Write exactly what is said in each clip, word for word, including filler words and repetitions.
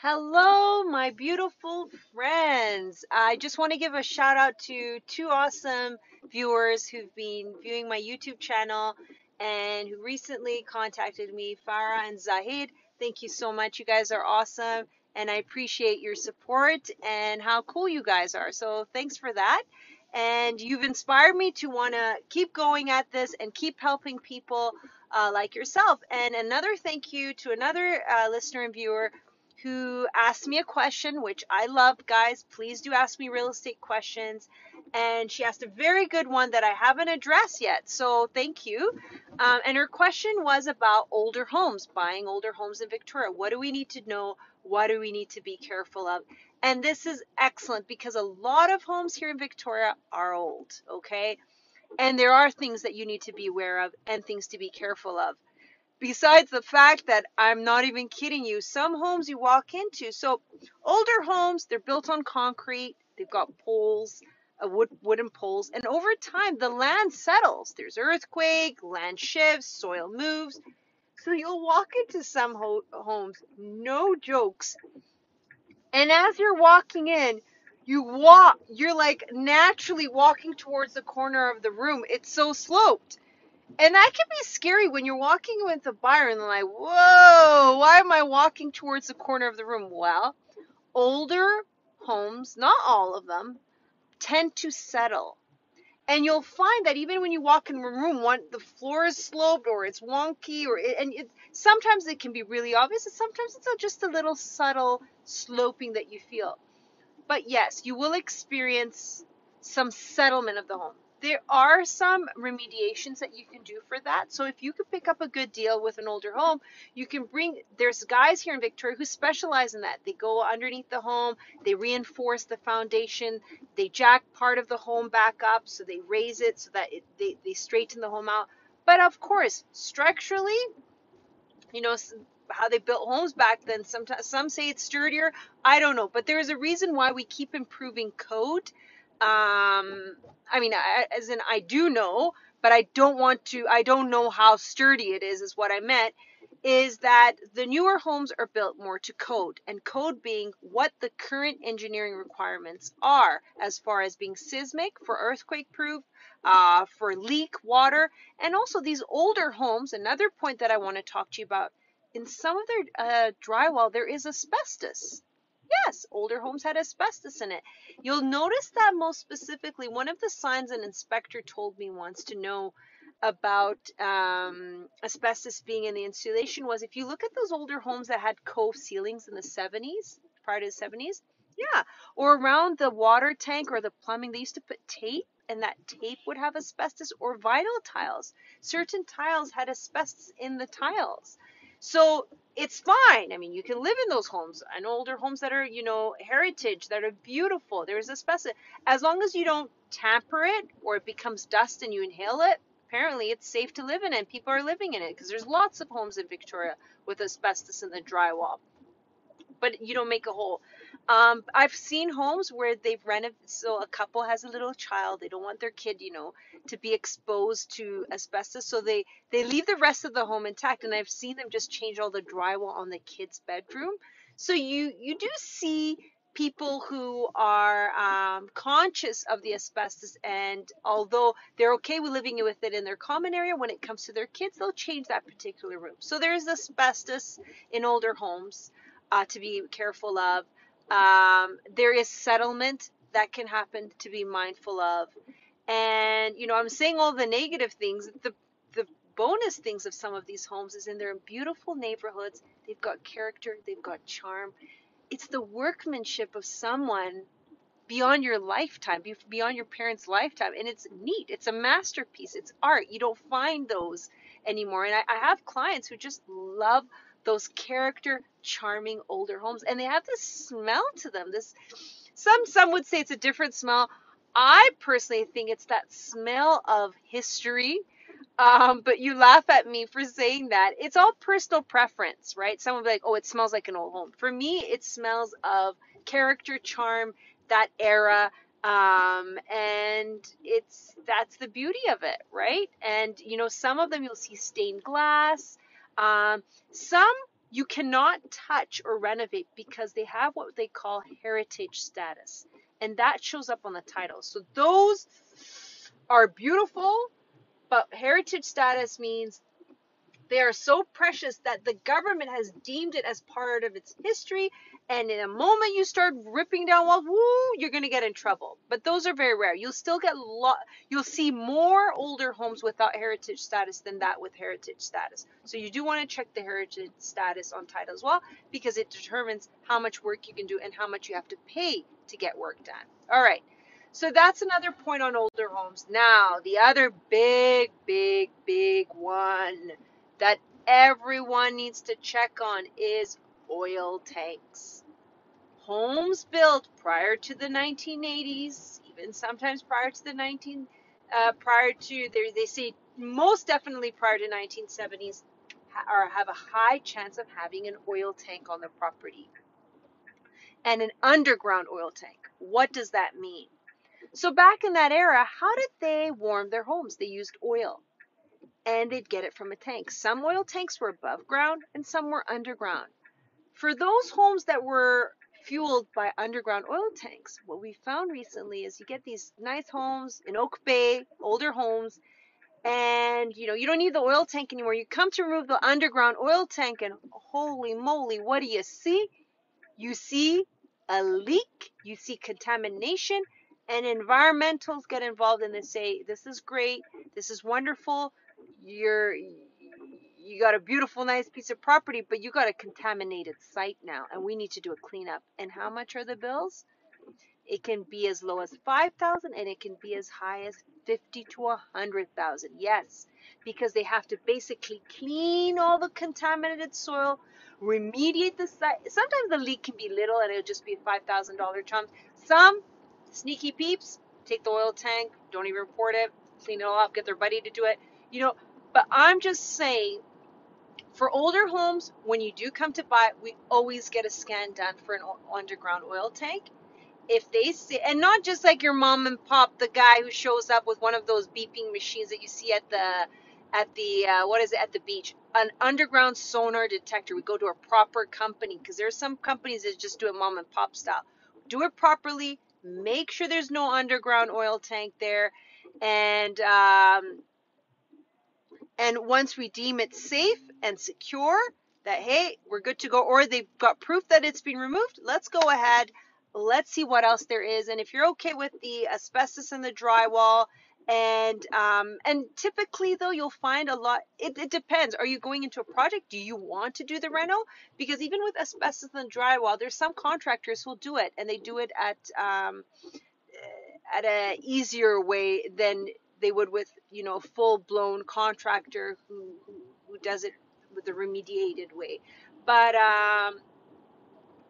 Hello, my beautiful friends. I just want to give a shout out to two awesome viewers who've been viewing my YouTube channel and who recently contacted me, Farah and Zahid. Thank you so much. You guys are awesome, and I appreciate your support and how cool you guys are. So thanks for that. And you've inspired me to want to keep going at this and keep helping people uh, like yourself. And another thank you to another uh, listener and viewer who asked me a question, which I love. Guys, please do ask me real estate questions. And she asked a very good one that I haven't addressed yet, so thank you. Um, and her question was about older homes, buying older homes in Victoria. What do we need to know? What do we need to be careful of? And this is excellent because a lot of homes here in Victoria are old, okay? And there are things that you need to be aware of and things to be careful of. Besides the fact that I'm not even kidding you, some homes you walk into, so older homes, they're built on concrete, they've got poles, uh, wood, wooden poles, and over time the land settles. There's earthquake, land shifts, soil moves. So you'll walk into some ho homes, no jokes. And as you're walking in, you walk, you're like naturally walking towards the corner of the room. It's so sloped. And that can be scary when you're walking with a buyer and they're like, whoa, why am I walking towards the corner of the room? Well, older homes, not all of them, tend to settle. And you'll find that even when you walk in a room, one, the floor is sloped or it's wonky, or it, and it, sometimes it can be really obvious, and sometimes it's just a little subtle sloping that you feel. But yes, you will experience some settlement of the home. There are some remediations that you can do for that. So if you could pick up a good deal with an older home, you can bring, there's guys here in Victoria who specialize in that. They go underneath the home, they reinforce the foundation, they jack part of the home back up, so they raise it so that it, they, they straighten the home out. But of course, structurally, you know, how they built homes back then, sometimes some say it's sturdier, I don't know. But there is a reason why we keep improving code. Um, I mean, I, as in, I do know, but I don't want to, I don't know how sturdy it is, is what I meant, is that the newer homes are built more to code, and code being what the current engineering requirements are, as far as being seismic, for earthquake proof, uh, for leak, water, and also these older homes, another point that I want to talk to you about, in some of their uh, drywall, there is asbestos. Yes, older homes had asbestos in it. You'll notice that most specifically, one of the signs an inspector told me once to know about um, asbestos being in the insulation was if you look at those older homes that had cove ceilings in the seventies, prior to the seventies, yeah, or around the water tank or the plumbing, they used to put tape, and that tape would have asbestos, or vinyl tiles. Certain tiles had asbestos in the tiles. So it's fine. I mean, you can live in those homes, and older homes that are, you know, heritage, that are beautiful. There's asbestos. As long as you don't tamper it or it becomes dust and you inhale it, apparently it's safe to live in it. People are living in it because there's lots of homes in Victoria with asbestos in the drywall. But you don't make a hole. Um, I've seen homes where they've renovated, so a couple has a little child. They don't want their kid, you know, to be exposed to asbestos. So they, they leave the rest of the home intact. And I've seen them just change all the drywall on the kid's bedroom. So you, you do see people who are um, conscious of the asbestos. And although they're okay with living with it in their common area, when it comes to their kids, they'll change that particular room. So there's asbestos in older homes. Uh, to be careful of. Um, there is settlement that can happen to be mindful of. And, you know, I'm saying all the negative things. The, the bonus things of some of these homes is in their beautiful neighborhoods. They've got character. They've got charm. It's the workmanship of someone beyond your lifetime, beyond your parents' lifetime. And it's neat. It's a masterpiece. It's art. You don't find those anymore. And I, I have clients who just love those character charming older homes, and they have this smell to them. This some some would say it's a different smell. I personally think it's that smell of history, um, but you laugh at me for saying that. It's all personal preference, right? Someone will be like, oh, it smells like an old home. For me, it smells of character, charm, that era, um, and it's that's the beauty of it, right? And you know, some of them you'll see stained glass. Um, some You cannot touch or renovate because they have what they call heritage status. And that shows up on the title. So those are beautiful, but heritage status means they are so precious that the government has deemed it as part of its history. And in a moment you start ripping down walls, woo, you're going to get in trouble. But those are very rare. You'll still get lot. You'll see more older homes without heritage status than that with heritage status. So you do want to check the heritage status on title as well, because it determines how much work you can do and how much you have to pay to get work done. All right. So that's another point on older homes. Now, the other big, big, big one that everyone needs to check on is oil tanks. Homes built prior to the nineteen eighties, even sometimes prior to the nineteen, uh, prior to, they, they say most definitely prior to nineteen seventies, ha, or have a high chance of having an oil tank on their property, and an underground oil tank. What does that mean? So back in that era, how did they warm their homes? They used oil. And they'd get it from a tank. Some oil tanks were above ground and some were underground. For those homes that were fueled by underground oil tanks, what we found recently is you get these nice homes in Oak Bay, older homes, and you know, you don't need the oil tank anymore. You come to remove the underground oil tank and holy moly, what do you see? You see a leak, you see contamination, and environmentals get involved and they say, this is great, this is wonderful. You're, you got a beautiful, nice piece of property, but you got a contaminated site now, and we need to do a cleanup. And how much are the bills? It can be as low as five thousand dollars, and it can be as high as fifty thousand to one hundred thousand dollars. Yes, because they have to basically clean all the contaminated soil, remediate the site. Sometimes the leak can be little, and it'll just be five thousand dollar chunks. Some sneaky peeps take the oil tank, don't even report it, clean it all up, get their buddy to do it. You know, but I'm just saying, for older homes, when you do come to buy, we always get a scan done for an underground oil tank. If they say, and not just like your mom and pop, the guy who shows up with one of those beeping machines that you see at the, at the uh, what is it, at the beach, an underground sonar detector. We go to a proper company, because there's some companies that just do it mom and pop style. Do it properly. Make sure there's no underground oil tank there, and um. And once we deem it safe and secure that, hey, we're good to go, or they've got proof that it's been removed, let's go ahead. Let's see what else there is. And if you're okay with the asbestos and the drywall, and um, and typically, though, you'll find a lot. It, it depends. Are you going into a project? Do you want to do the reno? Because even with asbestos and drywall, there's some contractors who'll do it, and they do it at um, at a easier way than they would with, you know, a full-blown contractor who, who, who does it with the remediated way. But, um,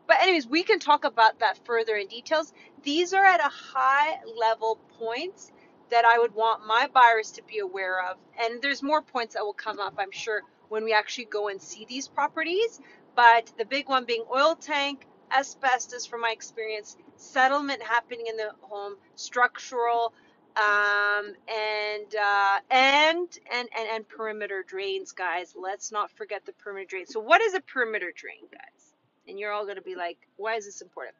but anyways, we can talk about that further in details. These are at a high level points that I would want my buyers to be aware of. And there's more points that will come up, I'm sure, when we actually go and see these properties. But the big one being oil tank, asbestos from my experience, settlement happening in the home, structural, Um, and, uh, and, and, and, and perimeter drains, guys. Let's not forget the perimeter drain. So what is a perimeter drain, guys? And you're all going to be like, why is this important?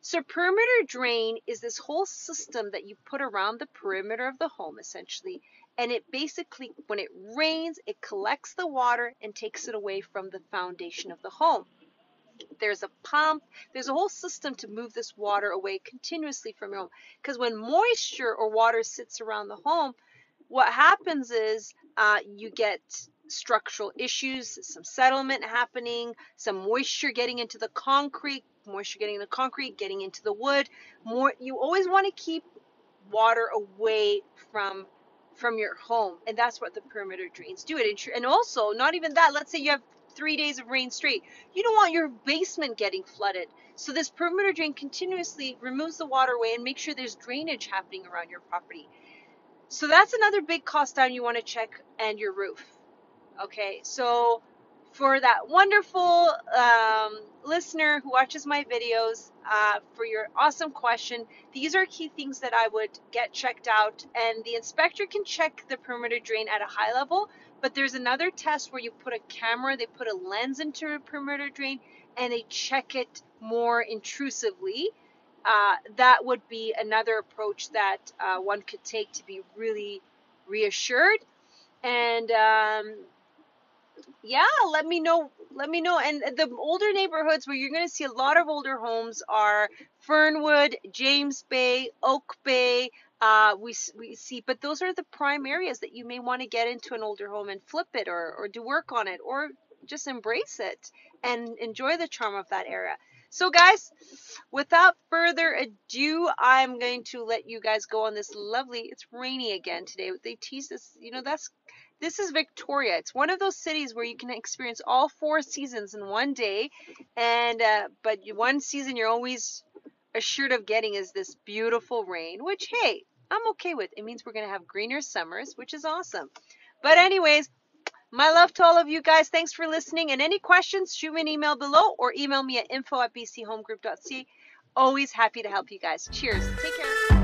So perimeter drain is this whole system that you put around the perimeter of the home, essentially. And it basically, when it rains, it collects the water and takes it away from the foundation of the home. There's a pump, there's a whole system to move this water away continuously from your home. Because when moisture or water sits around the home, what happens is uh, you get structural issues, some settlement happening, some moisture getting into the concrete, moisture getting into the concrete, getting into the wood. More, you always want to keep water away from from your home, and that's what the perimeter drains do. It and also, not even that, let's say you have three days of rain straight. You don't want your basement getting flooded. So this perimeter drain continuously removes the waterway and makes sure there's drainage happening around your property. So that's another big cost down you want to check, and your roof. Okay, so for that wonderful um, listener who watches my videos, uh, for your awesome question, these are key things that I would get checked out, and the inspector can check the perimeter drain at a high level. But there's another test where you put a camera, they put a lens into a perimeter drain, and they check it more intrusively. Uh, that would be another approach that uh, one could take to be really reassured. And um, yeah, let me know. Let me know. And the older neighborhoods where you're going to see a lot of older homes are Fernwood, James Bay, Oak Bay. Uh, we, we see, but those are the prime areas that you may want to get into an older home and flip it, or, or do work on it, or just embrace it and enjoy the charm of that era. So guys, without further ado, I'm going to let you guys go on this lovely, it's rainy again today. They tease this, you know, that's, this is Victoria. It's one of those cities where you can experience all four seasons in one day. And, uh, but one season you're always assured of getting is this beautiful rain, which, hey, I'm okay with. It means we're going to have greener summers, which is awesome. But anyways, my love to all of you guys. Thanks for listening. And any questions, shoot me an email below or email me at info at b c home group dot c a. Always happy to help you guys. Cheers. Take care.